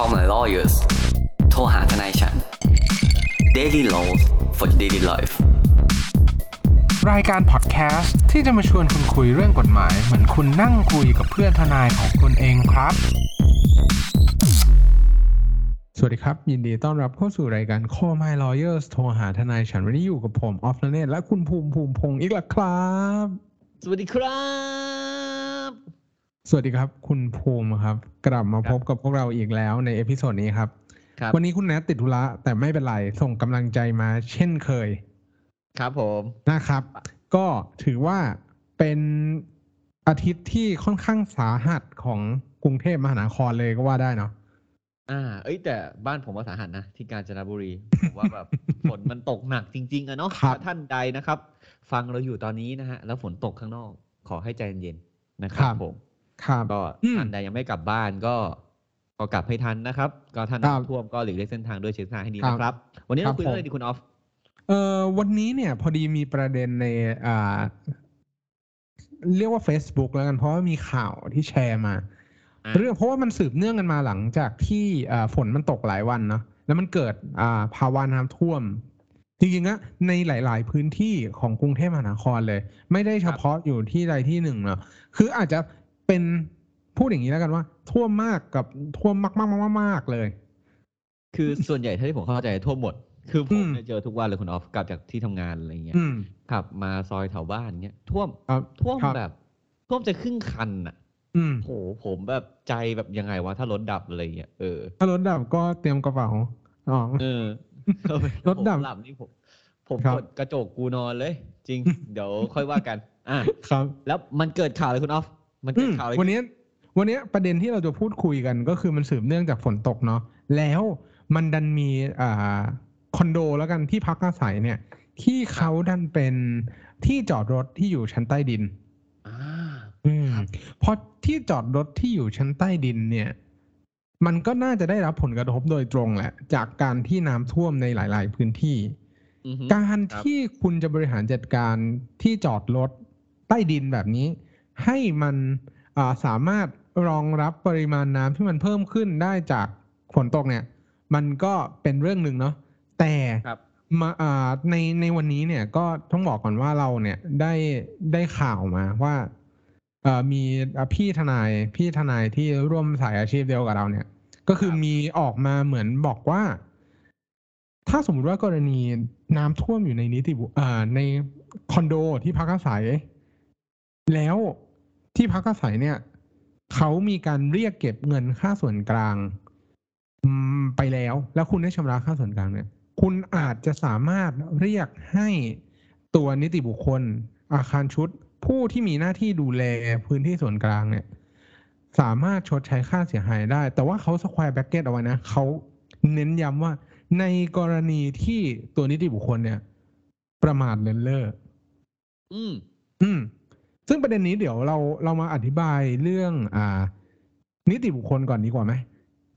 Call My Lawyers โทรหาทนายฉัน Daily Law for Daily Life รายการพอดแคสต์ที่จะมาชวนคุณคุยเรื่องกฎหมายเหมือนคุณนั่งคุยกับเพื่อนทนายของคุณเองครับสวัสดีครับยินดีต้อนรับเข้าสู่รายการ Call My Lawyers โทรหาทนายฉันวันนี้อยู่กับผมออฟเนตและคุณภูมิพงษ์อีกแล้วครับสวัสดีครับสวัสดีครับคุณภูมิครับกลับมาพบกับพวกเราอีกแล้วในเอพิโซดนี้ครับวันนี้คุณแนทติดธุระแต่ไม่เป็นไรส่งกำลังใจมาเช่นเคยครับผมนะครับก็ถือว่าเป็นอาทิตย์ที่ค่อนข้างสาหัสของกรุงเทพมหานครเลยก็ว่าได้เนาะแต่บ้านผมว่าสาหัสนะที่กาญจนบุรี ผมว่าแบบฝนมันตกหนักจริงๆอะเนาะท่านใดนะครับฟังเราอยู่ตอนนี้นะฮะแล้วฝนตกข้างนอกขอให้ใจเย็นๆนะครับผมก็ท่านใดยังไม่กลับบ้านก็กลับให้ทันนะครับก็ท่านน้ำท่วมก็หลีกเลี่ยงเส้นทางด้วยเส้นทางให้ดีนะครับวันนี้เราคุยเรื่องอะไรดีคุณออฟวันนี้เนี่ยพอดีมีประเด็นในเรียกว่า Facebook แล้วกันเพราะว่ามีข่าวที่แชร์มาเรื่องเพราะว่ามันสืบเนื่องกันมาหลังจากที่ฝนมันตกหลายวันเนาะแล้วมันเกิดภาวะน้ำท่วมจริงๆนะในหลายๆพื้นที่ของกรุงเทพมหานครเลยไม่ได้เฉพาะอยู่ที่ใดที่หนึ่งเนาะคืออาจจะเป็นพูดอย่างนี้แล้วกันว่าท่วมมากกับท่วมมากๆๆเลยคือส่วนใหญ่ที่ผมเข้าใจท่วมหมดคือผมเจอทุกวันเลยคุณออฟกลับจากที่ทำงานอะไรเงี้ยขับมาซอยแถวบ้านเงี้ยท่วมแบบท่วมจะครึ่งคันอะโหผมแบบใจแบบยังไงวะถ้ารถดับอะไรเงี้ยถ้ารถดับก็เตรียมกระเป๋ารถดับนี่ผมกดกระจกกูนอนเลยจริงเดี๋ยวค่อยว่ากันครับแล้วมันเกิดข่าวเลยคุณออฟมันเกิดข่าวเลยวันนี้ประเด็นที่เราจะพูดคุยกันก็คือมันสืบเนื่องจากฝนตกเนาะแล้วมันดันมีคอนโดแล้วกันที่พักอาศัยเนี่ยที่เขาดันเป็นที่จอดรถที่อยู่ชั้นใต้ดินเพราะที่จอดรถที่อยู่ชั้นใต้ดินเนี่ยมันก็น่าจะได้รับผลกระทบโดยตรงแหละจากการที่น้ำท่วมในหลายๆพื้นที่การที่คุณจะบริหารจัดการที่จอดรถใต้ดินแบบนี้ให้มันสามารถรองรับปริมาณน้ำที่มันเพิ่มขึ้นได้จากฝนตกเนี่ยมันก็เป็นเรื่องนึงเนาะแต่ในวันนี้เนี่ยก็ต้องบอกก่อนว่าเราเนี่ยได้ข่าวมาว่ามีพี่ทนายที่ร่วมสายอาชีพเดียวกับเราเนี่ยก็คือมีออกมาเหมือนบอกว่าถ้าสมมติว่ากรณีน้ำท่วมอยู่ในนิติบุในคอนโดที่พักอาศัยแล้วที่พักอาศัยเนี่ยเขามีการเรียกเก็บเงินค่าส่วนกลางไปแล้วคุณได้ชำระค่าส่วนกลางเนี่ยคุณอาจจะสามารถเรียกให้ตัวนิติบุคคลอาคารชุดผู้ที่มีหน้าที่ดูแลพื้นที่ส่วนกลางเนี่ยสามารถชดใช้ค่าเสียหายได้แต่ว่าเขาสแควร์แบคเก็ตเอาไว้นะเขาเน้นย้ำว่าในกรณีที่ตัวนิติบุคคลเนี่ยประมาทเลินเล่อซึ่งประเด็นนี้เดี๋ยวเรามาอธิบายเรื่องนิติบุคคลก่อนดีกว่าไหม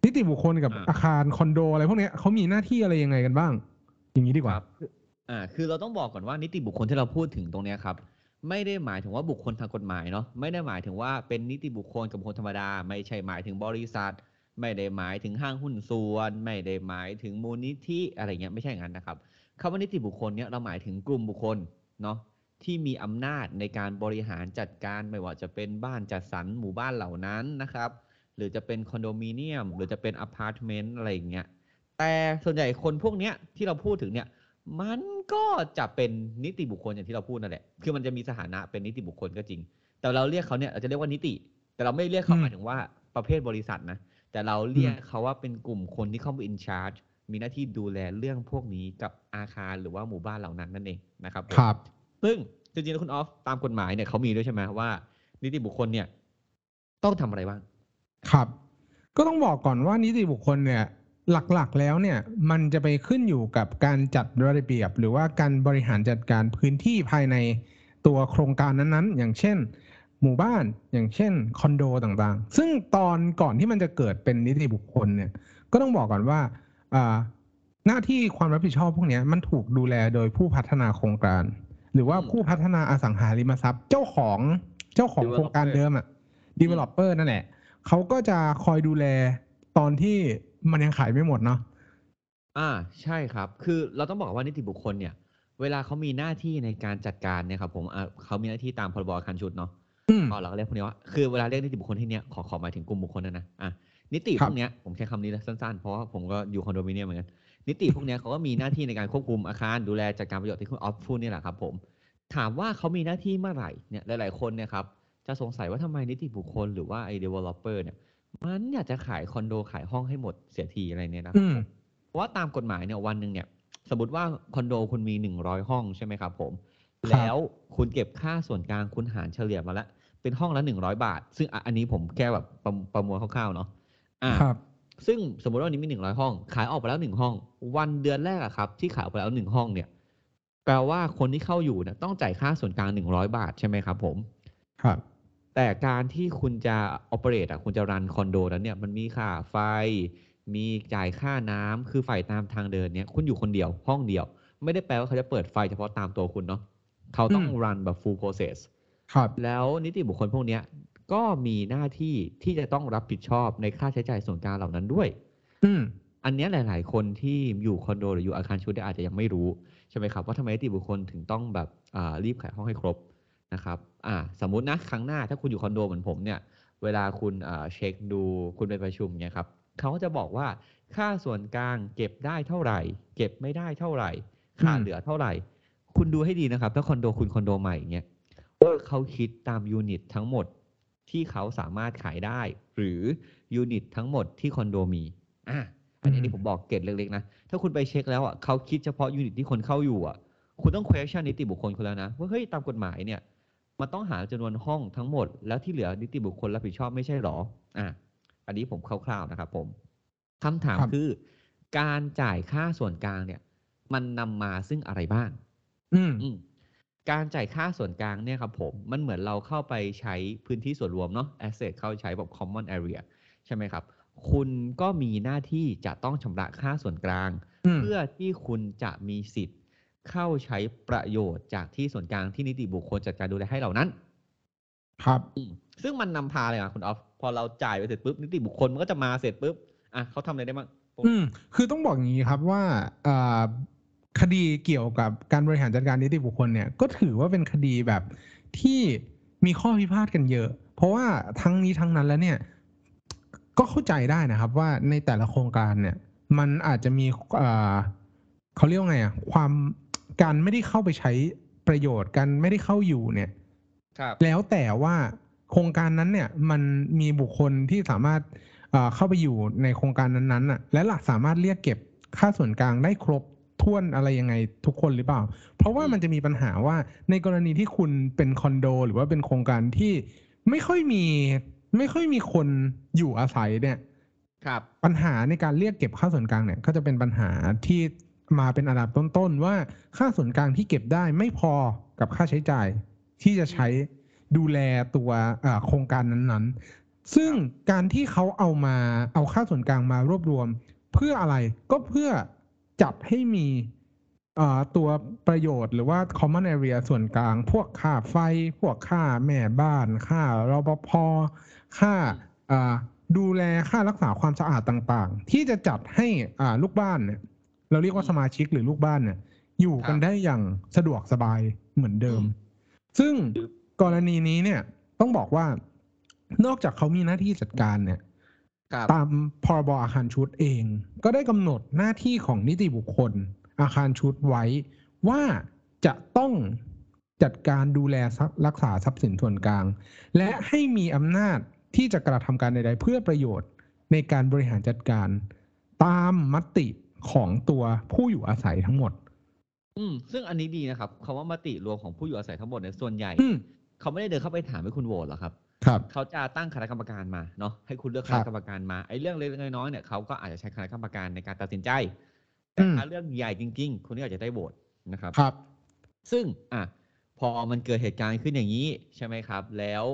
นิติบุคคลกับอาคารคอนโดอะไรพวกนี้เขามีหน้าที่อะไรยังไงกันบ้างอย่างนี้ดีกว่าคือเราต้องบอกก่อนว่านิติบุคคลที่เราพูดถึงตรงนี้ครับไม่ได้หมายถึงว่าบุคคลทางกฎหมายเนาะไม่ได้หมายถึงว่าเป็นนิติบุคคลกับบุคคลธรรมดาไม่ใช่หมายถึงบริษัทไม่ได้หมายถึงห้างหุ้นส่วนไม่ได้หมายถึงมูลนิธิอะไรเงี้ยไม่ใช่อย่างนั้นนะครับคำว่านิติบุคคลเนี่ยเราหมายถึงกลุ่มบุคคลเนาะที่มีอำนาจในการบริหารจัดการไม่ว่าจะเป็นบ้านจัดสรรหมู่บ้านเหล่านั้นนะครับหรือจะเป็นคอนโดมิเนียมหรือจะเป็นอพาร์ตเมนต์อะไรเงี้ยแต่ส่วนใหญ่คนพวกเนี้ยที่เราพูดถึงเนี่ยมันก็จะเป็นนิติบุคคลอย่างที่เราพูดนั่นแหละคือมันจะมีสถานะเป็นนิติบุคคลก็จริงแต่เราเรียกเขาเนี่ยเราจะเรียกว่านิติแต่เราไม่เรียกเขาหมายถึงว่าประเภทบริษัทนะแต่เราเรียกเขาว่าเป็นกลุ่มคนที่เข้ามาอินชาร์จมีหน้าที่ดูแลเรื่องพวกนี้กับอาคารหรือว่าหมู่บ้านเหล่านั้นนั่นเองนะครับครับซึ่งจริงๆแล้วคุณออฟตามกฎหมายเนี่ยเขามีด้วยใช่ไหมว่านิติบุคคลเนี่ยต้องทำอะไรบ้างครับก็ต้องบอกก่อนว่านิติบุคคลเนี่ยหลักๆแล้วเนี่ยมันจะไปขึ้นอยู่กับการจัดระเบียบหรือว่าการบริหารจัดการพื้นที่ภายในตัวโครงการนั้นๆอย่างเช่นหมู่บ้านอย่างเช่นคอนโดต่างๆซึ่งตอนก่อนที่มันจะเกิดเป็นนิติบุคคลเนี่ยก็ต้องบอกก่อนว่าหน้าที่ความรับผิดชอบพวกนี้มันถูกดูแลโดยผู้พัฒนาโครงการหรือว่าผู้พัฒนาอสังหาริมทรัพย์เจ้าของโครงการเดิมอ่ะ developer นั่นแหละเขาก็จะคอยดูแลตอนที่ มันยังขายไม่หมดเนาะใช่ครับคือเราต้องบอกว่านิติบุคคลเนี่ยเวลาเขามีหน้าที่ในการจัดการเนี่ยครับผมเขามีหน้าที่ตามพรบอาคารชุดเนาะเราก็เรียกพวกนี้ว่าคือเวลาเรียกนิติบุคคลที่เนี้ยขอหมายถึงกลุ่มบุคคลนะนิติพวกเนี้ยผมใช้คำนี้นะสั้นๆเพราะผมก็อยู่คอนโดมิเนียมเหมือนกันนิติพวกเนี้ยเขาก็มีหน้าที่ในการควบคุมอาคารดูแลจัดการประโยชน์ที่คุณออฟฟูนี่แหละครับผมถามว่าเขามีหน้าที่เมื่อไหร่เนี่ยหลายๆคนเนี่ยครับจะสงสัยว่าทำไมนิติบุคคลหรือว่าไอ้ developer เนี่ยมันอยากจะขายคอนโดขายห้องให้หมดเสียทีอะไรเนี่ยนะเพราะว่าตามกฎหมายเนี่ยวันนึงเนี่ยสมมติว่าคอนโดคุณมี100ห้องใช่ไหมครับผมแล้วคุณเก็บค่าส่วนกลางคุณหารเฉลี่ยมาแล้วเป็นห้องละ100บาทซึ่งอันนี้ผมแก้แบบประมวลคร่าวๆเนาะครับซึ่งสมมติว่าวันนี้มี100ห้องขายออกไปแล้ว1ห้องวันเดือนแรกอะครับที่ขายออกไปแล้ว1ห้องเนี่ยแปลว่าคนที่เข้าอยู่เนี่ยต้องจ่ายค่าส่วนกลาง100บาทใช่ไหมครับผมครับแต่การที่คุณจะ operate อะคุณจะรันคอนโดนั้นเนี่ยมันมีค่าไฟมีจ่ายค่าน้ำคือไฟตามทางเดินเนี่ยคุณอยู่คนเดียวห้องเดียวไม่ได้แปลว่าเขาจะเปิดไฟเฉพาะตามตัวคุณเนาะเขาต้องรันแบบ full process ครับแล้วนิติบุคคลพวกนี้ก็มีหน้าที่ที่จะต้องรับผิดชอบในค่าใช้จ่ายส่วนกลางเหล่านั้นด้วยอันนี้หลายๆคนที่อยู่คอนโดหรืออยู่อาคารชุดอาจจะยังไม่รู้ใช่ไหมครับว่าทำไมนิติบุคคลถึงต้องแบบรีบขายห้องให้ครบนะครับสมมุตินะครั้งหน้าถ้าคุณอยู่คอนโดเหมือนผมเนี่ยเวลาคุณเช็คดูคุณไปประชุมเนี่ยครับเขาจะบอกว่าค่าส่วนกลางเก็บได้เท่าไหร่เก็บไม่ได้เท่าไหร่ค่าเหลือเท่าไหร่คุณดูให้ดีนะครับถ้าคอนโดคุณคอนโดใหม่อย่างเงี้ยว่าเขาคิดตามยูนิตทั้งหมดที่เขาสามารถขายได้หรือยูนิตทั้งหมดที่คอนโดมีอันนี้ผมบอกเกร็ดเล็กๆนะถ้าคุณไปเช็คแล้วอ่ะเขาคิดเฉพาะยูนิตที่คนเข้าอยู่อ่ะคุณต้อง question นิติบุคคลคนแล้วนะว่าเฮ้ยตามกฎหมายเนี่ยมันต้องหาจำนวนห้องทั้งหมดแล้วที่เหลือนิติบุคคลรับผิดชอบไม่ใช่หรออันนี้ผมคร่าวๆนะครับผมคำถามคือการจ่ายค่าส่วนกลางเนี่ยมันนำมาซึ่งอะไรบ้างการจ่ายค่าส่วนกลางเนี่ยครับผมมันเหมือนเราเข้าไปใช้พื้นที่ส่วนรวมเนาะ asset เข้าใช้แบบ common area ใช่ไหมครับคุณก็มีหน้าที่จะต้องชำระค่าส่วนกลางเพื่อที่คุณจะมีสิทธิ์เข้าใช้ประโยชน์จากที่ส่วนกลางที่นิติบุคคลจัดการดูแลให้เหล่านั้นครับซึ่งมันนำพาเลยอ่ะคุณออฟพอเราจ่ายไปเสร็จปุ๊บนิติบุคคลมันก็จะมาเสร็จปุ๊บเขาทำอะไรได้บ้างคือต้องบอกอย่างนี้ครับว่าคดีเกี่ยวกับการบริหารจัดการนิติบุคคลเนี่ยก็ถือว่าเป็นคดีแบบที่มีข้อพิพาทกันเยอะเพราะว่าทั้งนี้ทั้งนั้นแล้วเนี่ยก็เข้าใจได้นะครับว่าในแต่ละโครงการเนี่ยมันอาจจะมีเขาเรียกว่าไงความการไม่ได้เข้าไปใช้ประโยชน์กันไม่ได้เข้าอยู่เนี่ยแล้วแต่ว่าโครงการนั้นเนี่ยมันมีบุคคลที่สามารถเข้าไปอยู่ในโครงการนั้นๆน่ะและหลักสามารถเรียกเก็บค่าส่วนกลางได้ครบถ้วนอะไรยังไงทุกคนหรือเปล่าเพราะว่ามันจะมีปัญหาว่าในกรณีที่คุณเป็นคอนโดหรือว่าเป็นโครงการที่ไม่ค่อยมีคนอยู่อาศัยเนี่ยครับปัญหาในการเรียกเก็บค่าส่วนกลางเนี่ยก็จะเป็นปัญหาที่มาเป็นอันดับต้นๆว่าค่าส่วนกลางที่เก็บได้ไม่พอกับค่าใช้จ่ายที่จะใช้ดูแลตัวโครงการนั้นๆซึ่งการที่เขาเอาค่าส่วนกลางมารวบรวมเพื่ออะไรก็เพื่อจัดให้มีตัวประโยชน์หรือว่า common area ส่วนกลางพวกค่าไฟพวกค่าแม่บ้านค่ารปภ.ค่าดูแลค่ารักษาความสะอาดต่างๆที่จะจัดให้ลูกบ้านเนี่ยเราเรียกว่าสมาชิกหรือลูกบ้านเนี่ยอยู่กันได้อย่างสะดวกสบายเหมือนเดิมซึ่งกรณีนี้เนี่ยต้องบอกว่านอกจากเขามีหน้าที่จัดการเนี่ยตามพรบอาคารชุดเองก็ได้กำหนดหน้าที่ของนิติบุคคลอาคารชุดไว้ว่าจะต้องจัดการดูแลรักษาทรัพย์สินส่วนกลางและให้มีอำนาจที่จะกระทำการใดๆเพื่อประโยชน์ในการบริหารจัดการตามมติของตัวผู้อยู่อาศัยทั้งหมดซึ่งอันนี้ดีนะครับคำว่ามติรวมของผู้อยู่อาศัยทั้งหมดในส่วนใหญ่เขาไม่ได้เดินเข้าไปถามให้คุณโหวตหรอกครับเขาจะตั้งคณะกรรมการมาเนาะให้คุณเลือกคณะกรรมการมาไอ้เรื่องเล็กๆน้อยๆเนี่ยเขาก็อาจจะใช้คณะกรรมการในการตัดสินใจแต่ถ้าเรื่องใหญ่จริงๆคุณก็อาจจะได้โหวตนะครับครับซึ่งพอมันเกิดเหตุการณ์ขึ้นอย่างนี้ใช่ไหมครับแล้ว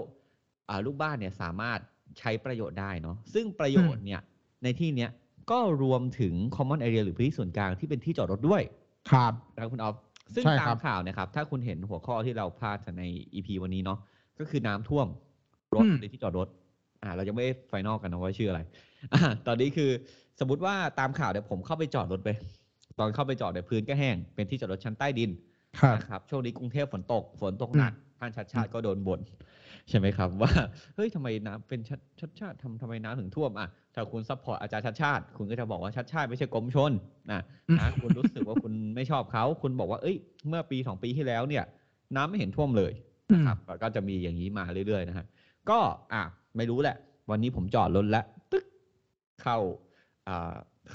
ลูกบ้านเนี่ยสามารถใช้ประโยชน์ได้เนาะซึ่งประโยชน์เนี่ยในที่เนี้ยก็รวมถึง common area หรือพื้นที่ส่วนกลางที่เป็นที่จอดรถด้วยครับแล้วคุณออฟซึ่งตามข่าวนะครับถ้าคุณเห็นหัวข้อที่เราพาดใน EP วันนี้เนาะก็คือน้ำท่วมรถหรือที่จอดรถ เรายังไม่ไฟนอลกันนะว่าชื่ออะไรตอนนี้คือสมมติว่าตามข่าวเดี๋ยวผมเข้าไปจอดรถไปตอนเข้าไปจอดเนี่ยพื้นก็แห้งเป็นที่จอดรถชั้นใต้ดินนะครับช่วงนี้กรุงเทพฝนตกหนักท่านชัดชาติก็โดนบ่นใช่ไหมครับว่าเฮ้ยทำไมน้ำเป็นชัดชาติทำไมน้ำถึงท่วมอ่ะถ้าคุณซัพพอร์ตอาจารย์ชัดชาติคุณก็จะบอกว่าชัดชาติไม่ใช่กรมชลนะคุณรู้สึกว่าคุณไม่ชอบเขาคุณบอกว่าเอ้ยเมื่อปี2ปีที่แล้วเนี่ยน้ำไม่เห็นท่วมเลยนะครับก็จะมีอย่างนี้มาเรื่อยๆนะฮะก็ไม่รู้แหละวันนี้ผมจอดรถแล้วตึ๊กเข้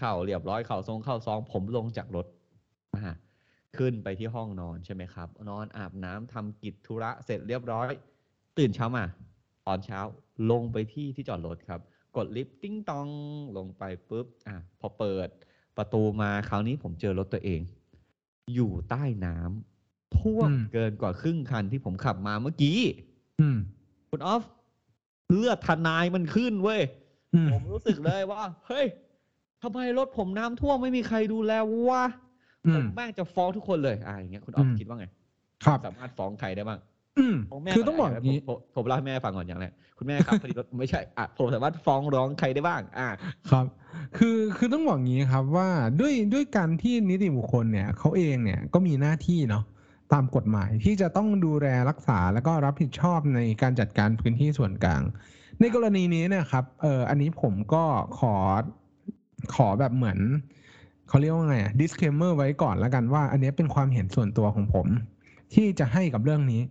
าเรียบร้อยเข้าซองผมลงจากรถขึ้นไปที่ห้องนอนใช่ไหมครับนอนอาบน้ำทำกิจธุระเสร็จเรียบร้อยตื่นเช้ามาตอนเช้าลงไปที่จอดรถครับกดลิฟต์ติ้งตองลงไปปุ๊บพอเปิดประตูมาคราวนี้ผมเจอรถตัวเองอยู่ใต้น้ำท่วมเกินกว่าครึ่งคันที่ผมขับมาเมื่อกี้คุณออฟเลือดทนายมันขึ้นเว้ยผมรู้สึกเลยว่าเฮ้ยทำไมรถผมน้ำท่วมไม่มีใครดูแลวะผมแม่งจะฟ้องทุกคนเลยอย่างเงี้ยคุณออฟคิดว่าไงครับสามารถฟ้องใครได้บ้างคือต้องบอกอย่างนี้ผมเล่าให้แม่ฟังก่อนอย่างแรกคุณแม่ครับพอดีรถไม่ใช่ผมสามารถฟ้องร้องใครได้บ้างครับคือต้องบอกอย่างนี้ครับว่าด้วยการที่นิติบุคคลเนี่ยเขาเองเนี่ยก็มีหน้าที่เนาะตามกฎหมายที่จะต้องดูแลรักษาแล้วก็รับผิดชอบในการจัดการพื้นที่ส่วนกลางในกรณีนี้นะครับอันนี้ผมก็ขอแบบเหมือนเขาเรียกว่าไงdisclaimer ไว้ก่อนแล้วกันว่าอันนี้เป็นความเห็นส่วนตัวของผมที่จะให้กับเรื่องนี้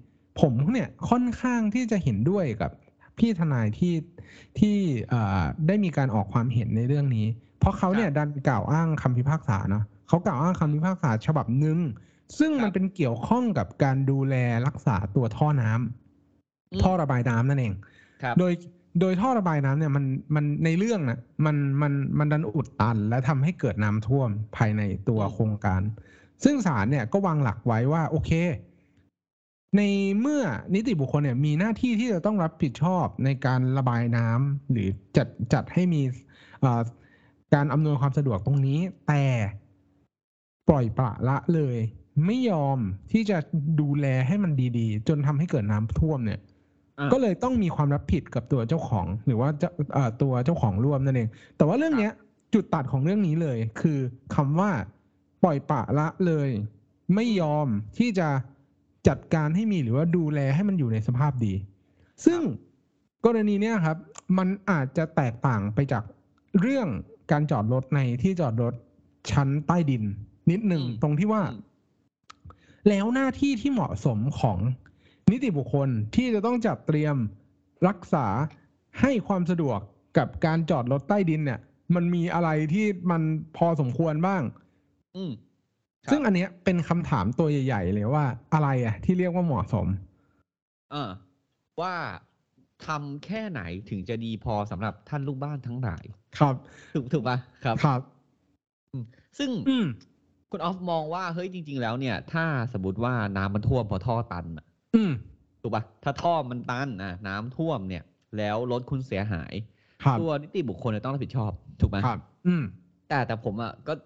ผมเนี่ยค่อนข้างที่จะเห็นด้วยกับพี่ทนายที่ได้มีการออกความเห็นในเรื่องนี้เพราะเขาเนี่ยดันกล่าวอ้างคำพิพากษาเนาะเขากล่าวอ้างคำพิพากษาฉบับหนึ่งซึ่งมันเป็นเกี่ยวข้องกับการดูแลรักษาตัวท่อน้ำท่อระบายน้ำนั่นเองโดยท่อระบายน้ำเนี่ยมันในเรื่องนะมันดันอุดตันและทำให้เกิดน้ำท่วมภายในตัวโครงการซึ่งศาลเนี่ยก็วางหลักไว้ว่าโอเคในเมื่อนิติบุคคลเนี่ยมีหน้าที่ที่จะต้องรับผิดชอบในการระบายน้ำหรือจัดให้มีการอำนวยความสะดวกตรงนี้แต่ปล่อยปละละเลยไม่ยอมที่จะดูแลให้มันดีๆจนทำให้เกิดน้ำท่วมเนี่ยก็เลยต้องมีความรับผิดกับตัวเจ้าของหรือว่าตัวเจ้าของร่วมนั่นเองแต่ว่าเรื่องนี้จุดตัดของเรื่องนี้เลยคือคำว่าปล่อยปละละเลยไม่ยอมที่จะจัดการให้มีหรือว่าดูแลให้มันอยู่ในสภาพดีซึ่งกรณีนี้ครับมันอาจจะแตกต่างไปจากเรื่องการจอดรถในที่จอดรถชั้นใต้ดินนิดหนึ่งตรงที่ว่าแล้วหน้าที่ที่เหมาะสมของนิติบุคคลที่จะต้องจัดเตรียมรักษาให้ความสะดวกกับการจอดรถใต้ดินเนี่ยมันมีอะไรที่มันพอสมควรบ้างซึ่งอันเนี้ยเป็นคำถามตัวใหญ่ๆเลยว่าอะไรที่เรียกว่าเหมาะสมว่าทำแค่ไหนถึงจะดีพอสำหรับท่านลูกบ้านทั้งหลายครับถูกป่ะครับครับซึ่งคุณออฟมองว่าเฮ้ยจริงๆแล้วเนี่ยถ้าสมมติว่าน้ำมันท่วมพอท่อตันถูกป่ะถ้าท่อมันตันน้ำท่วมเนี่ยแล้วรถคุณเสียหายตัวนิติบุคคลต้องรับผิดชอบถูกไหมครับแต่ผม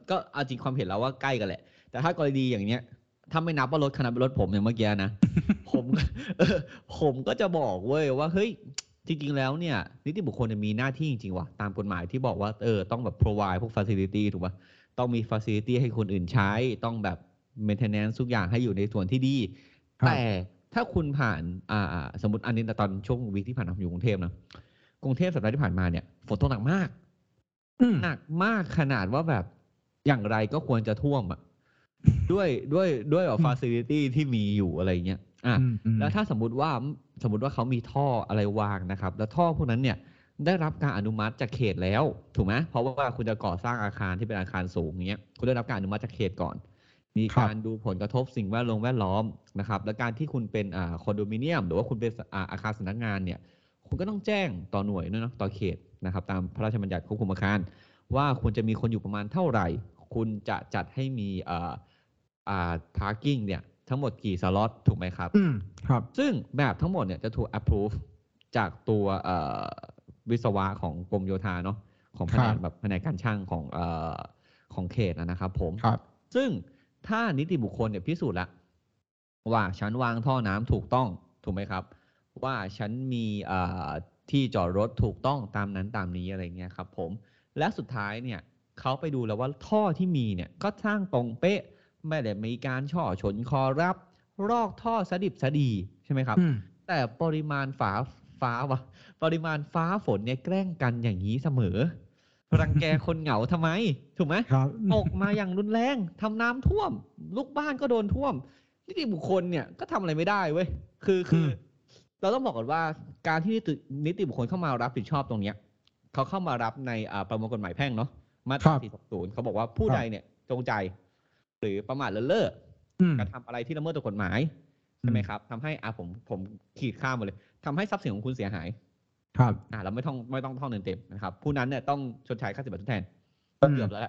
ก็เอาจริงความเห็นแล้วว่าใกล้กันแหละแต่ถ้ากรณีอย่างเนี้ยถ้าไม่นับว่ารถขนาดเป็นรถผมเนี่ยเมื่อกี้นะ ผมก็จะบอกเว้ยว่าเฮ้ยจริงๆแล้วเนี่ยนิติบุคคลมีหน้าที่จริงๆว่ะตามกฎหมายที่บอกว่าต้องแบบ provide พวก facility ถูกป่ะต้องมี facility ให้คนอื่นใช้ต้องแบบ maintenance ทุกอย่างให้อยู่ในส่วนที่ดีแต่ถ้าคุณผ่านสมมติอันนี้ตอนช่วงวีคที่ผ่านมาอยู่กรุงเทพนะกรุงเทพสัปดาห์ที่ผ่านมาเนี่ยฝนตกหนักมากหนักมากขนาดว่าแบบอย่างไรก็ควรจะท่วมด้วยฟาซิลิตี้ที่มีอยู่อะไรเงี้ยแล้วถ้าสมมติว่าเขามีท่ออะไรวางนะครับแล้วท่อพวกนั้นเนี่ยได้รับการอนุมัติจากเขตแล้วถูกไหมเพราะว่าคุณจะก่อสร้างอาคารที่เป็นอาคารสูงเงี้ยคุณได้รับการอนุมัติจากเขตก่อนมีการดูผลกระทบสิ่งแวดล้อมนะครับและการที่คุณเป็นคอนโดมิเนียมหรือว่าคุณเป็นอาคารสำนักงานเนี่ยคุณก็ต้องแจ้งต่อหน่วยด้วยนะต่อเขตนะครับตามพระราชบัญญัติควบคุมอาคารว่าคุณจะมีคนอยู่ประมาณเท่าไหร่คุณจะจัดให้มีพาร์กิ้งเนี่ยทั้งหมดกี่สล็อตถูกไหมครับครับซึ่งแบบทั้งหมดเนี่ยจะถูก approve จากตัววิศวะของกรมโยธาเนาะของแผนกแบบแผนกการช่างของเขตนะครับผมครับซึ่งถ้านิติบุคคลเนี่ยพิสูจน์ละว่าฉันวางท่อน้ำถูกต้องถูกไหมครับว่าฉันมี ที่จอดรถถูกต้องตามนั้นตามนี้อะไรเงี้ยครับผมและสุดท้ายเนี่ยเขาไปดูแล้วว่าท่อที่มีเนี่ยก็สร้างตรงเป๊ะไม่ได้มีการช่อฉนคอรับรอกท่อสดิบสดีใช่ไหมครับแต่ปริมาณปริมาณฟ้าฝนเนี่ยแกล้งกันอย่างนี้เสมอรังแกคนเหงาทำไมถูกไหมตกมาอย่างรุนแรงทำน้ำท่วมลูกบ้านก็โดนท่วมนิติบุคคลเนี่ยก็ทำอะไรไม่ได้เว้ยคือเราต้องบอกก่อนว่าการที่นิติบุคคลเข้ามารับผิดชอบตรงเนี้ยเขาเข้ามารับในประมวลกฎหมายแพ่งเนาะมาตรา 460เขาบอกว่าผู้ใดเนี่ยจงใจหรือประมาทเลินเล่อกระทำอะไรที่ละเมิดต่อกฎหมายใช่ไหมครับทำให้ผมขีดข้ามหมดเลยทำให้ทรัพย์สินของคุณเสียหายครับเราไม่ต้องท่องเงินเต็มนะครับผู้นั้นเนี่ยต้องชดใช้ค่าสินบาททดแทนก็เกือบแล้ว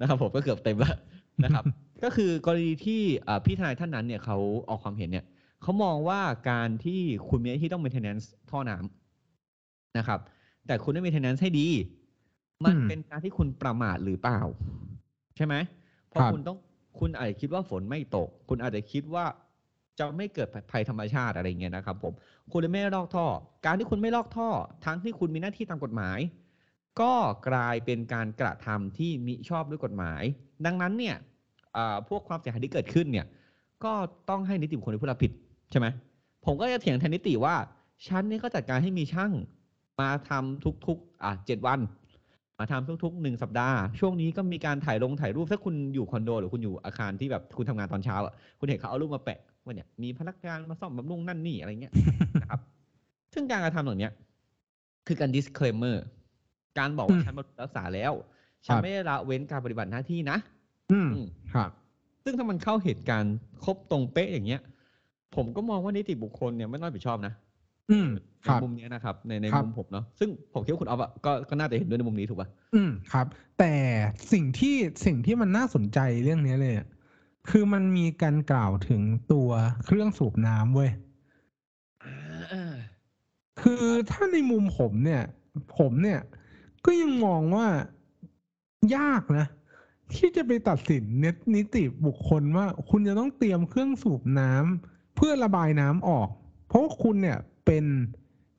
นะครับผมก็เกือบเต็มแล้วนะครับก็คือกรณีที่พี่ทนายท่านนั้นเนี่ยเขาออกความเห็นเนี่ยเขามองว่าการที่คุณมีหน้าที่ต้อง maintenance ท่อน้ำนะครับแต่คุณไม่ maintenance ให้ดีมันเป็นการที่คุณประมาทหรือเปล่าใช่ไหมเพราะคุณอาจจะคิดว่าฝนไม่ตกคุณอาจจะคิดว่าจะไม่เกิดภัยธรรมชาติอะไรเงี้ยนะครับผมคุณเลยไม่ลอกท่อการที่คุณไม่ลอกท่อทั้งที่คุณมีหน้าที่ตามกฎหมายก็กลายเป็นการกระทำที่มิชอบด้วยกฎหมายดังนั้นเนี่ยพวกความเสียหายที่เกิดขึ้นเนี่ยก็ต้องให้นิติบุคคลเป็นผู้รับผิดใช่ไหมผมก็จะเถียงแทนนิติว่าฉันนี่ก็จัดการให้มีช่างมาทำทุกๆ7 วันมาทำทุกๆ1สัปดาห์ช่วงนี้ก็มีการถ่ายรูปถ้าคุณอยู่คอนโดหรือคุณอยู่อาคารที่แบบคุณทำงานตอนเช้าอ่ะคุณเห็นเขาเอารูปมาแปะว่าเนี่ยมีพนักงานมาซ่อมบำรุงนั่นนี่อะไรเงี้ย นะครับซึ่งการกระทำเหล่านี้คือการ disclaimer การบอกว่าฉันมารักษาแล้วฉันไม่ได้ละเว้นการปฏิบัติหน้าที่นะครับซึ่งถ้ามันเข้าเหตุการณ์ครบตรงเป๊ะอย่างเงี้ยผมก็มองว่านิติบุคคลเนี่ยไม่ต้องรับผิดชอบนะในมุมนี้นะครับในมุมผมเนาะซึ่งผมคิดว่าคุณอ๊อฟก็น่าจะเห็นด้วยในมุมนี้ถูกป่ะครับแต่สิ่งที่มันน่าสนใจเรื่องนี้เลยคือมันมีการกล่าวถึงตัวเครื่องสูบน้ำเว้ยคือถ้าในมุมผมเนี่ยก็ยังมองว่ายากนะที่จะไปตัดสินนิติบุคคลว่าคุณจะต้องเตรียมเครื่องสูบน้ำเพื่อระบายน้ำออกเพราะคุณเนี่ยเป็น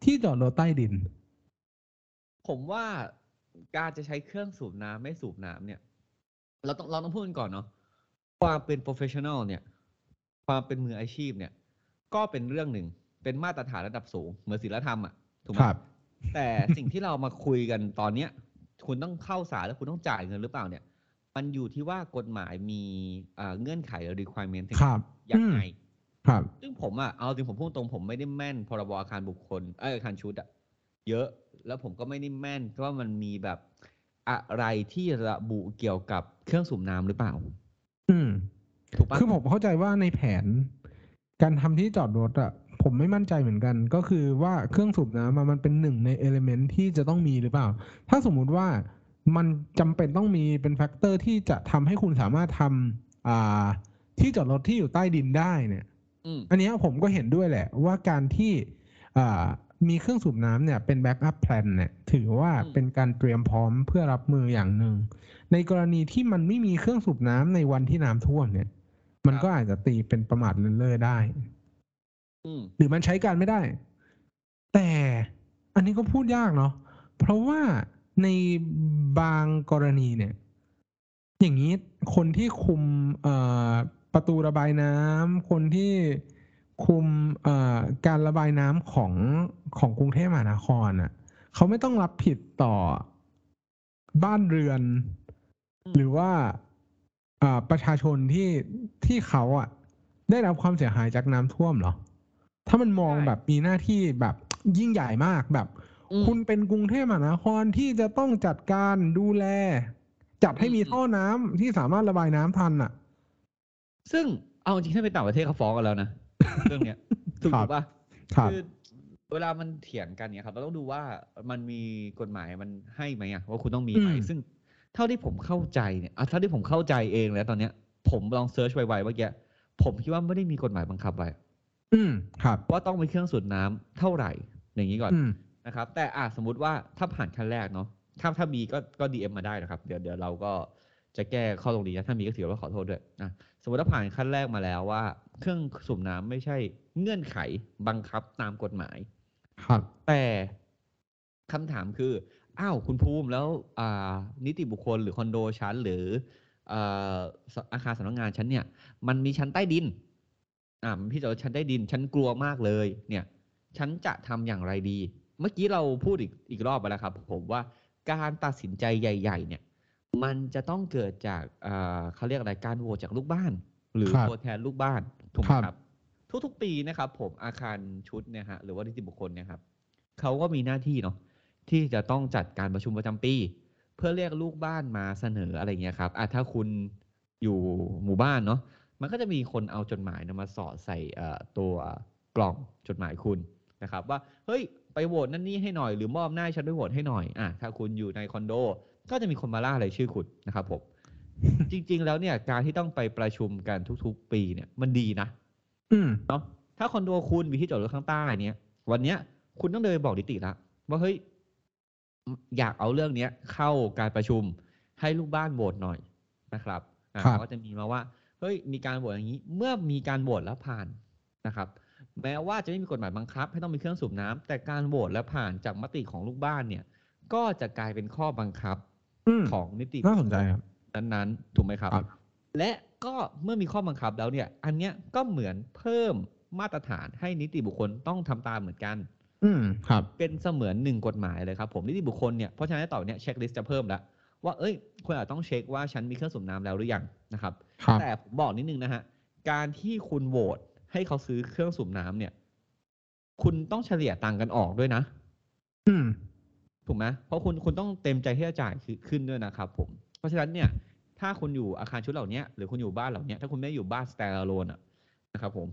ที่จอดรถใต้ดินผมว่าการจะใช้เครื่องสูบน้ำไม่สูบน้ำเนี่ยเราต้องพูดกันก่อนเนาะความเป็น professional เนี่ยความเป็นมืออาชีพเนี่ยก็เป็นเรื่องหนึ่งเป็นมาตรฐานระดับสูงเหมือนศีลธรรมอ่ะถูกไหมแต่สิ่งที่เรามาคุยกันตอนเนี้ยคุณต้องเข้าศาลแล้วคุณต้องจ่ายเงินหรือเปล่าเนี่ยมันอยู่ที่ว่ากฎหมายมีเงื่อนไขหรือ requirement อย่างไรครับซึ่งผมอ่ะเอาจริงผมพูดตรงผมไม่ได้แม่นพรบอาคารบุคคลอาคารชุดอ่ะเยอะแล้วผมก็ไม่ได้แม่นว่ามันมีแบบอะไรที่ระบุเกี่ยวกับเครื่องสูบน้ำหรือเปล่าถูกป่ะคือผมเข้าใจว่าในแผนการทำที่จอดรถอ่ะผมไม่มั่นใจเหมือนกันก็คือว่าเครื่องสูบน้ำมันเป็นหนึ่งในเอลิเมนต์ที่จะต้องมีหรือเปล่าถ้าสมมุติว่ามันจำเป็นต้องมีเป็นแฟกเตอร์ที่จะทำให้คุณสามารถทำที่จอดรถที่อยู่ใต้ดินได้เนี่ยอันนี้ผมก็เห็นด้วยแหละว่าการที่มีเครื่องสูบน้ำเนี่ยเป็นแบ็กอัพแพลนเนี่ยถือว่าเป็นการเตรียมพร้อมเพื่อรับมืออย่างหนึ่งในกรณีที่มันไม่มีเครื่องสูบน้ำในวันที่น้ำท่วมเนี่ยมันก็อาจจะตีเป็นประมาทเลินเล่อได้หรือมันใช้การไม่ได้แต่อันนี้ก็พูดยากเนาะเพราะว่าในบางกรณีเนี่ยอย่างนี้คนที่คุมประตูระบายน้ำคนที่คุมการระบายน้ำของกรุงเทพมหานครอ่ะเขาไม่ต้องรับผิดต่อบ้านเรือนหรือว่าประชาชนที่เขาอ่ะได้รับความเสียหายจากน้ำท่วมเหรอถ้ามันมองแบบมีหน้าที่แบบยิ่งใหญ่มากแบบคุณเป็นกรุงเทพมหานครที่จะต้องจัดการดูแลจัดให้มีท่อน้ำที่สามารถระบายน้ำทันอ่ะซึ่งเอาจริงถ้าไปต่างประเทศเขาฟ้องกันแล้วนะเรื่องเนี้ยถูกป่ะคือเวลามันเถียงกันเนี่ยครับเราต้องดูว่ามันมีกฎหมายมันให้ไหมอ่ะว่าคุณต้องมีไหมซึ่งเท่าที่ผมเข้าใจเนี่ยเท่าที่ผมเข้าใจเองแล้วตอนเนี้ยผมลองเซิร์ชไวๆเมื่อกี้ผมคิดว่าไม่ได้มีกฎหมายบังคับไว้ครับว่าต้องมีเครื่องสูบน้ำเท่าไหร่อย่างนี้ก่อนนะครับแต่สมมติว่าถ้าผ่านขั้นแรกเนาะถ้ามีก็ DM มาได้นะครับเดี๋ยวเราก็จะแก้ข้อตรงนี้นะถ้ามีก็ถือว่าขอโทษด้วยนะสมมติว่าผ่านขั้นแรกมาแล้วว่าเครื่องสูบน้ำไม่ใช่เงื่อนไขบังคับตามกฎหมายครับแต่ คำถามคืออ้าวคุณภูมิแล้วนิติบุคคลหรือคอนโดชั้นหรืออาคารสำนักงานชั้นเนี่ยมันมีชั้นใต้ดินพี่จะชั้นใต้ดินชั้นกลัวมากเลยเนี่ยชั้นจะทำอย่างไรดีเมื่อกี้เราพูดอีกรอบไปแล้วครับผมว่าการตัดสินใจใหญ่ๆเนี่ยมันจะต้องเกิดจากเขาเรียกอะไรการโหวตจากลูกบ้านหรือตัวแทนลูกบ้านถูกไหมครับทุกๆปีนะครับผมอาคารชุดเนี่ยฮะหรือว่านิติบุคคลเนี่ยครับเขาก็มีหน้าที่เนาะที่จะต้องจัดการประชุมประจำปีเพื่อเรียกลูกบ้านมาเสนออะไรเงี้ยครับถ้าคุณอยู่หมู่บ้านเนาะมันก็จะมีคนเอาจดหมายมาสอดใส่ตัวกล่องจดหมายคุณนะครับว่าเฮ้ยไปโหวตนั่นนี่ให้หน่อยหรือมอบหน้าฉันไปโหวตให้หน่อยถ้าคุณอยู่ในคอนโดก็จะมีคนมาล่ารายชื่อคุณนะครับผม จริงๆแล้วเนี่ยการที่ต้องไปประชุมกันทุกๆปีเนี่ยมันดีนะเนาะถ้าคอนโดคุณมีที่จอดรถข้างใต้เนี่ยวันเนี้ยคุณต้องเดินไปบอกนิติละว่าเฮ้ยอยากเอาเรื่องนี้เข้าการประชุมให้ลูกบ้านโหวตหน่อยนะครับเขาก็จะมีมาว่าเฮ้ยมีการโหวตอย่างนี้เมื่อมีการโหวตแล้วผ่านนะครับแม้ว่าจะไม่มีกฎหมายบังคับให้ต้องมีเครื่องสูบน้ำแต่การโหวตและผ่านจากมติของลูกบ้านเนี่ยก็จะกลายเป็นข้อบังคับของนิติน่าสนใจครับนั้นๆถูกไหมครับและก็เมื่อมีข้อบังคับแล้วเนี่ยอันเนี้ยก็เหมือนเพิ่มมาตรฐานให้นิติบุคคลต้องทำตามเหมือนกันเป็นเสมือนหนึ่งกฎหมายเลยครับผมนิติบุคคลเนี่ยเพราะฉะนั้นต่อเนี้ยเช็คลิสต์จะเพิ่มแล้วว่าเอ้ยคุณอาจต้องเช็คว่าฉันมีเครื่องสูบน้ำแล้วหรือยังนะครับแต่ผมบอกนิดนึงนะฮะการที่คุณโหวตให้เขาซื้อเครื่องสูบน้ำเนี่ยคุณต้องเฉลี่ยตังค์กันออกด้วยนะถูกไหมเพราะคุณต้องเต็มใจที่จะจ่ายขึ้นด้วยนะครับผมเพราะฉะนั้นเนี่ยถ้าคุณอยู่อาคารชุดเหล่านี้หรือคุณอยู่บ้านเหล่านี้ถ้าคุณไม่อยู่บ้าน standalone นะครับผม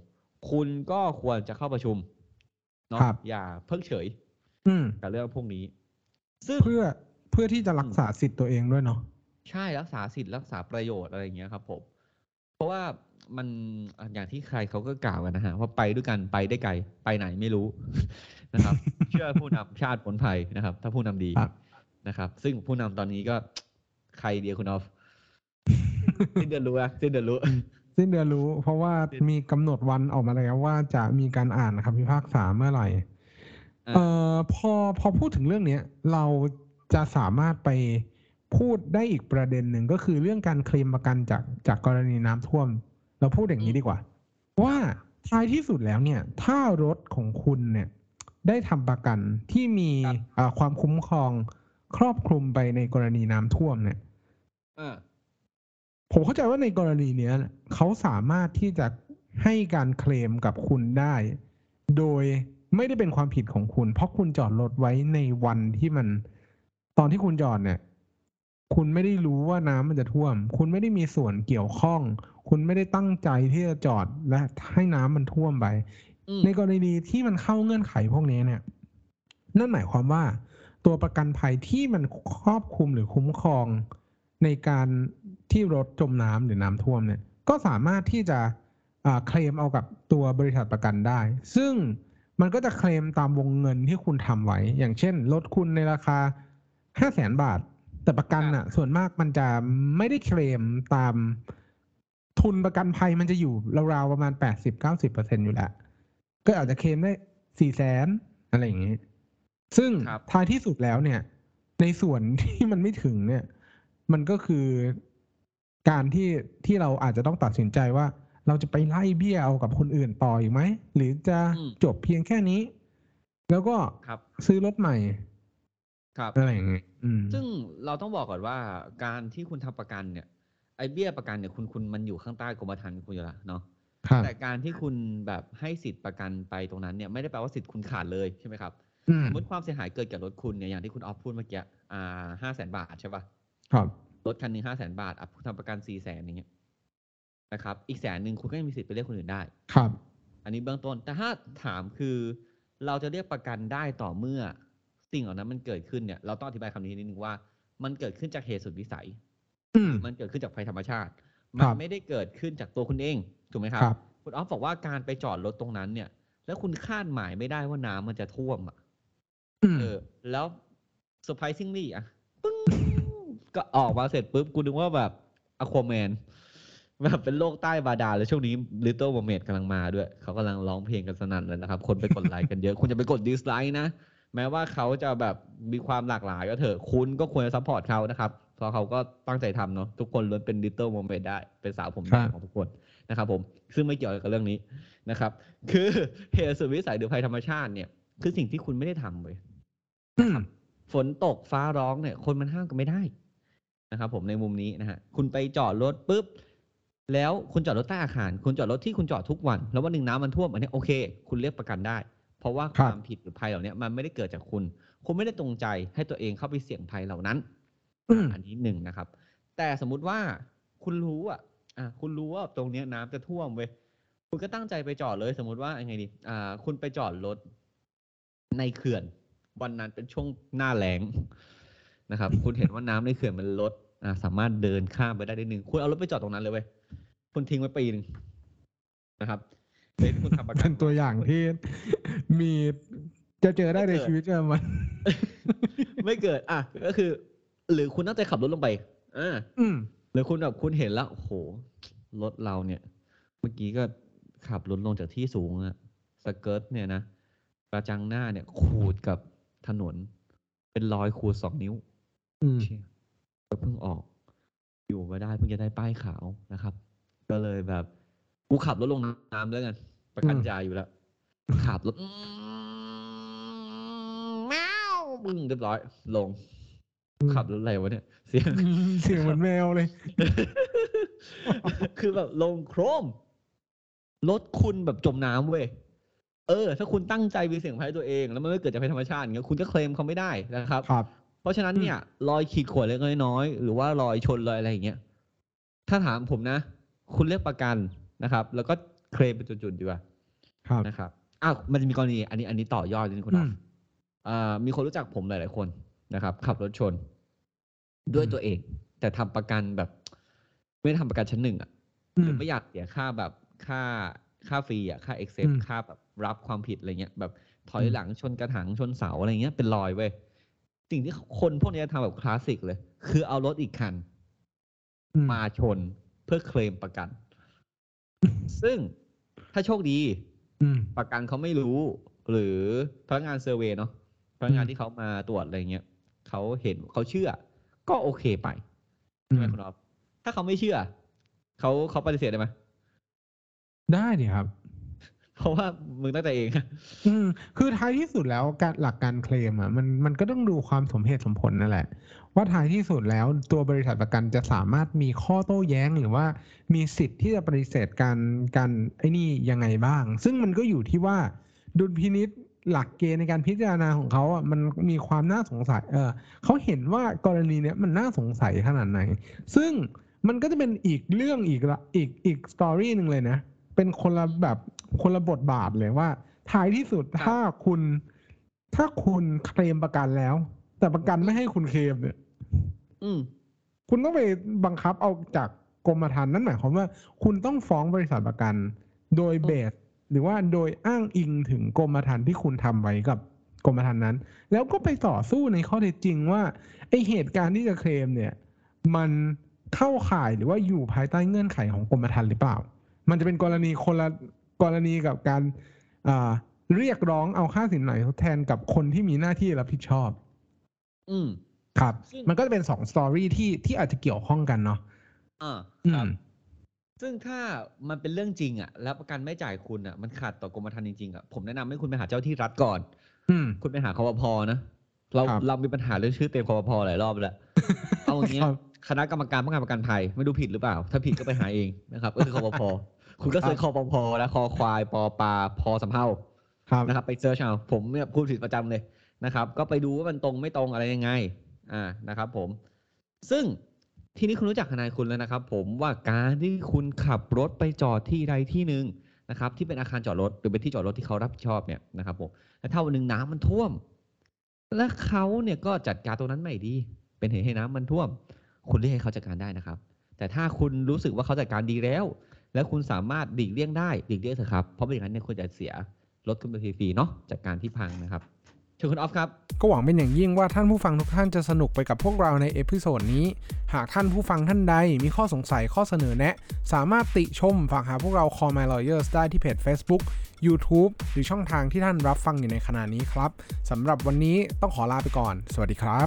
คุณก็ควรจะเข้าประชุมเนาะอย่าเพิกเฉยกับเรื่องพวกนี้ซึ่งเพื่อที่จะรักษาสิทธิ์ตัวเองด้วยเนาะใช่รักษาสิทธิ์รักษาประโยชน์อะไรอย่างเงี้ยครับผมเพราะว่ามันอย่างที่ใครเขาก็กล่าวกันนะฮะว่าไปด้วยกันไปได้ไกลไปไหนไม่รู้นะครับเชื่อผู้นำชาติผลภัยนะครับถ้าผู้นำดีนะครับซึ่งผู้นำตอนนี้ก็ใครเดียวคุณออฟสิ้นเดือนรู้เพราะว่ามีกำหนดวันออกมาแล้วว่าจะมีการอ่านนะครับพิพากษาเมื่อไหร่พอพูดถึงเรื่องนี้เราจะสามารถไปพูดได้อีกประเด็นหนึ่งก็คือเรื่องการเคลมประกันจากกรณีน้ำท่วมเราพูดอย่างนี้ดีกว่าว่าท้ายที่สุดแล้วเนี่ยถ้ารถของคุณเนี่ยได้ทำประกันที่มีความคุ้มครองครอบคลุมไปในกรณีน้ำท่วมเนี่ยผมเข้าใจว่าในกรณีเนี้ยเขาสามารถที่จะให้การเคลมกับคุณได้โดยไม่ได้เป็นความผิดของคุณเพราะคุณจอดรถไว้ในวันที่มันตอนที่คุณจอดเนี่ยคุณไม่ได้รู้ว่าน้ำมันจะท่วมคุณไม่ได้มีส่วนเกี่ยวข้องคุณไม่ได้ตั้งใจที่จะจอดและให้น้ำมันท่วมไปในกรณีที่มันเข้าเงื่อนไขพวกนี้เนี่ยนั่นหมายความว่าตัวประกันภัยที่มันครอบคลุมหรือคุ้มครองในการที่รถจมน้ำหรือน้ำท่วมเนี่ยก็สามารถที่จะเคลมเอากับตัวบริษัทประกันได้ซึ่งมันก็จะเคลมตามวงเงินที่คุณทำไว้อย่างเช่นรถคุณในราคา 500,000 บาทแต่ประกันอ่ะส่วนมากมันจะไม่ได้เคลมตามทุนประกันภัยมันจะอยู่ราวๆประมาณ 80-90% อยู่แล้วก็อาจจะเคลมได้ 400,000 อะไรอย่างงี้ซึ่งท้ายที่สุดแล้วเนี่ยในส่วนที่มันไม่ถึงเนี่ยมันก็คือการที่เราอาจจะต้องตัดสินใจว่าเราจะไปไล่เบี้ยเอากับคนอื่นต่ออีกไหมหรือจะจบเพียงแค่นี้แล้วก็ซื้อรถใหม่อะไรอย่างเงี้ยซึ่งเราต้องบอกก่อนว่าการที่คุณทำประกันเนี่ยไอ้เบี้ยประกันเนี่ยคุณมันอยู่ข้างใต้กรมธรรม์คุณอยู่ละเนาะแต่การที่คุณแบบให้สิทธิประกันไปตรงนั้นเนี่ยไม่ได้แปลว่าสิทธิ์คุณขาดเลยใช่ไหมครับสมมติความเสียหายเกิดกับรถคุณเนี่ยอย่างที่คุณออฟพูดเมื่อกี้500,000 บาทใช่ป่ะครับรถคันนึง 500,000 บาทคุณทำประกัน 400,000 อย่างเงี้ยนะครับอีก 100,000 นึงคุณก็ยังมีสิทธิ์ไปเรียกคนอื่นได้ครับอันนี้เบื้องต้นแต่ถ้าถามคือเราจะเรียกประกันได้ต่อเมื่อสิ่งเหล่านั้นมันเกิดขึ้นเนี่ยเราต้องอธิบายคำนี้นิดนึงว่ามันเกิดขึ้นจากเหตุสุดวิสัยมันเกิดขึ้นจากภัยธรรมชาติมันไม่ได้เกิดขึ้นจากตัวคุณเองถูกมั้ยครับคุณออฟบอกว่าการไปจอดรถตรงนั้นเนี่ยแล้วคุณคาดหมายไม่ได้ว่าน้ำมันจะท่วมอ่ะแล้ว surprisingly อ่ะปึ้งก็ออกมาเสร็จปุ๊บกูนึกว่าแบบอควาแมนแบบเป็นโลกใต้บาดาลแล้วช่วงนี้ Little Mermaid กำลังมาด้วยเขากำลังร้องเพลงกันสนั่นเลยนะครับคนไปกดไลค์กันเยอะคุณจะไปกดดิสไลค์นะ แม้ว่าเขาจะแบบมีความหลากหลายก็เถอะคุณก็ควรจะซัพพอร์ตเขานะครับเพราะเขาก็ตั้งใจทำเนาะทุกคนล้วนเป็น Little Mermaid ได้เป็นสาวผมยาวของทุกคนนะครับผมซึ่งไม่เกี่ยวกับเรื่องนี้นะครับคือเหตุสุดวิสัยหรือภัยธรรมชาติเนี่ยคือสิ่งที่คุณไม่ได้ทำเลยฝนตกฟ้าร้องเนี่ยคนมันห้ามกันไม่ได้นะครับผมในมุมนี้นะฮะคุณไปจอดรถปุ๊บแล้วคุณจอดรถใต้อาคารคุณจอดรถที่คุณจอดทุกวันแล้ววันนึงน้ำมันท่วมอันนี้โอเคคุณเรียกประกันได้เพราะว่าความผิดหรือภัยเหล่านี้มันไม่ได้เกิดจากคุณไม่ได้ตรงใจให้ตัวเองเข้าไปเสี่ยงภัยเหล่านั้นอันนี้หนึ่งนะครับแต่สมมุติว่าคุณรู้คุณรู้ว่าตรงนี้น้ำจะท่วมเว้ยคุณก็ตั้งใจไปจอดเลยสมมุติว่ายังไงดีคุณไปจอดรถในเขื่อนวันนั้นเป็นช่วงหน้าแล้งนะครับคุณเห็นว่าน้ำในเขื่อนมันลดสามารถเดินข้ามไปได้นิดนึงคุณเอารถไปจอดตรงนั้นเลยเว้ยคุณทิ้งไว้ปีนึงนะครับเป็นตัวอย่างที่มีจะเจอได้ในชีวิตประจำวันไม่เกิดก็คือหรือคุณตั้งใจขับรถลงไปหรือคุณแบบคุณเห็นแล้วโอ้โหรถเราเนี่ยเมื่อกี้ก็ขับรถลงจากที่สูงอะสเกิร์ตเนี่ยนะกระจังหน้าเนี่ยขูดกับถนนเป็นรอยขูด2 นิ้วก็เพิ่งออกอยู่มาได้เพิ่งจะได้ป้ายขาวนะครับก็เลยแบบกูขับรถลงน้ำด้วยกันประกันใจอยู่แล้วขับรถแมวบึ้งเรียบร้อยลงขับรถอะไรวะเนี่ยเสียงเหมือนแมวเลย คือแบบลงโครมรถคุณแบบจมน้ำเว้ยถ้าคุณตั้งใจไปเสี่ยงภัยตัวเองแล้วมันไม่เกิดจากภัยธรรมชาติเงี้ยคุณก็เคลมเขาไม่ได้นะครับเพราะฉะนั้นเนี่ยรอยขีดข่วนเล็กน้อยหรือว่ารอยชนรอยอะไรอย่างเงี้ยถ้าถามผมนะคุณเรียกประกันนะครับแล้วก็เคลมเป็นจุดๆดีกว่านะครับมันจะมีกรณีอันนี้ต่อยอดนิดนึงคุณนะมีคนรู้จักผมหลายๆคนนะครับขับรถชนด้วยตัวเองแต่ทำประกันแบบไม่ทำประกันชั้นหนึ่งหรือไม่อยากเสียค่าแบบค่าฟรีค่าเอ็กเซปค่าแบบรับความผิดอะไรเงี้ยแบบถอยหลังชนกระถางชนเสาอะไรเงี้ยเป็นรอยเว้ยสิ่งที่คนพวกนี้ทำแบบคลาสสิกเลยคือเอารถอีกคันมาชนเพื่อเคลมประกันซึ่งถ้าโชคดีประกันเขาไม่รู้หรือพนักงานเซอร์เวย์เนาะพนักงานที่เขามาตรวจอะไรเงี้ยเขาเห็นเขาเชื่อก็โอเคไปใช่ไหมคุณอ๊อฟถ้าเขาไม่เชื่อเขาปฏิเสธได้ไหมได้ดิครับเพราะว่ามึงตั้งใจเองคือท้ายที่สุดแล้วการหลักการเคลมมันก็ต้องดูความสมเหตุสมผลนั่นแหละว่าท้ายที่สุดแล้วตัวบริษัทประกันจะสามารถมีข้อโต้แย้งหรือว่ามีสิทธิ์ที่จะปฏิเสธการไอ้นี่ยังไงบ้างซึ่งมันก็อยู่ที่ว่าดุลพินิจหลักเกณฑ์ในการพิจารณาของเขามันมีความน่าสงสัยเขาเห็นว่ากรณีเนี้ยมันน่าสงสัยขนาดไหนซึ่งมันก็จะเป็นอีกเรื่องอีกสตอรี่นึงเลยนะเป็นคนละบทบาทเลยว่าท้ายที่สุดถ้าคุณเคลมประกันแล้วแต่ประกันไม่ให้คุณเคลมเนี่ยคุณต้องไปบังคับเอาจากกรมธรรม์นั่นหมายความว่าคุณต้องฟ้องบริษัทประกันโดยเบสหรือว่าโดยอ้างอิงถึงกรมธรรม์ที่คุณทำไว้กับกรมธรรม์นั้นแล้วก็ไปต่อสู้ในข้อเท็จจริงว่าไอเหตุการณ์ที่จะเคลมเนี่ยมันเข้าข่ายหรือว่าอยู่ภายใต้เงื่อนไขของกรมธรรม์หรือเปล่ามันจะเป็นกรณีคนละกรณีกับการเรียกร้องเอาค่าสินไหมทดแทนกับคนที่มีหน้าที่รับผิดชอบครับมันก็จะเป็นสองสตอรี่ที่อาจจะเกี่ยวข้องกันเนาะครับซึ่งถ้ามันเป็นเรื่องจริงแล้วประกันไม่จ่ายคุณมันขาดต่อกรมธรรม์จริงๆผมแนะนำให้คุณไปหาเจ้าที่รัฐก่อนคุณไปหาคปภ.นะเรามีปัญหาเรื่องชื่อเต็มคปภ.หลายรอบแล้ว เอาอย่างเงี้ยคณะกรรมการป้องกันประกันภัยไม่ดูผิดหรือเปล่าถ้าผิดก็ไปหาเองนะครับก็คือคปภ.คุณก็เสิร์ชคปภ.นะคอควายปอปลาพอสำเภานะครับไปเสิร์ชเอาผมเนี่ยพูดผิดประจำเลยนะครับก็ไปดูว่ามันตรงไม่ตรงอะไรยังไงนะครับผมซึ่งทีนี้คุณรู้จักทนายคุณแล้วนะครับผมว่าการที่คุณขับรถไปจอดที่ใดที่หนึ่งนะครับที่เป็นอาคารจอดรถหรือเป็นที่จอดรถที่เขารับผิดชอบเนี่ยนะครับผมแล้วถ้าวันนึงน้ำมันท่วมและเขาเนี่ยก็จัดการตรงนั้นไม่ดีเป็นเหตุให้น้ำมันท่วมคุณเรียกให้เขาจัดการได้นะครับแต่ถ้าคุณรู้สึกว่าเขาจัดการดีแล้วและคุณสามารถหลีกเลี่ยงได้หลีกเลี่ยงเถอะครับเพราะไม่อย่างนั้นเนี่ยคุณจะเสียรถคุณไปฟรีๆเนาะจากการที่พังนะครับ เชิญคุณออฟครับก็หวังเป็นอย่างยิ่งว่าท่านผู้ฟังทุกท่านจะสนุกไปกับพวกเราในเอพิโซดนี้หากท่านผู้ฟังท่านใดมีข้อสงสัยข้อเสนอแนะสามารถติชมฝากหาพวกเรา Call My Lawyers ได้ที่เพจ Facebook YouTube หรือช่องทางที่ท่านรับฟังอยู่ในขณะนี้ครับสำหรับวันนี้ต้องขอลาไปก่อนสวัสดีครับ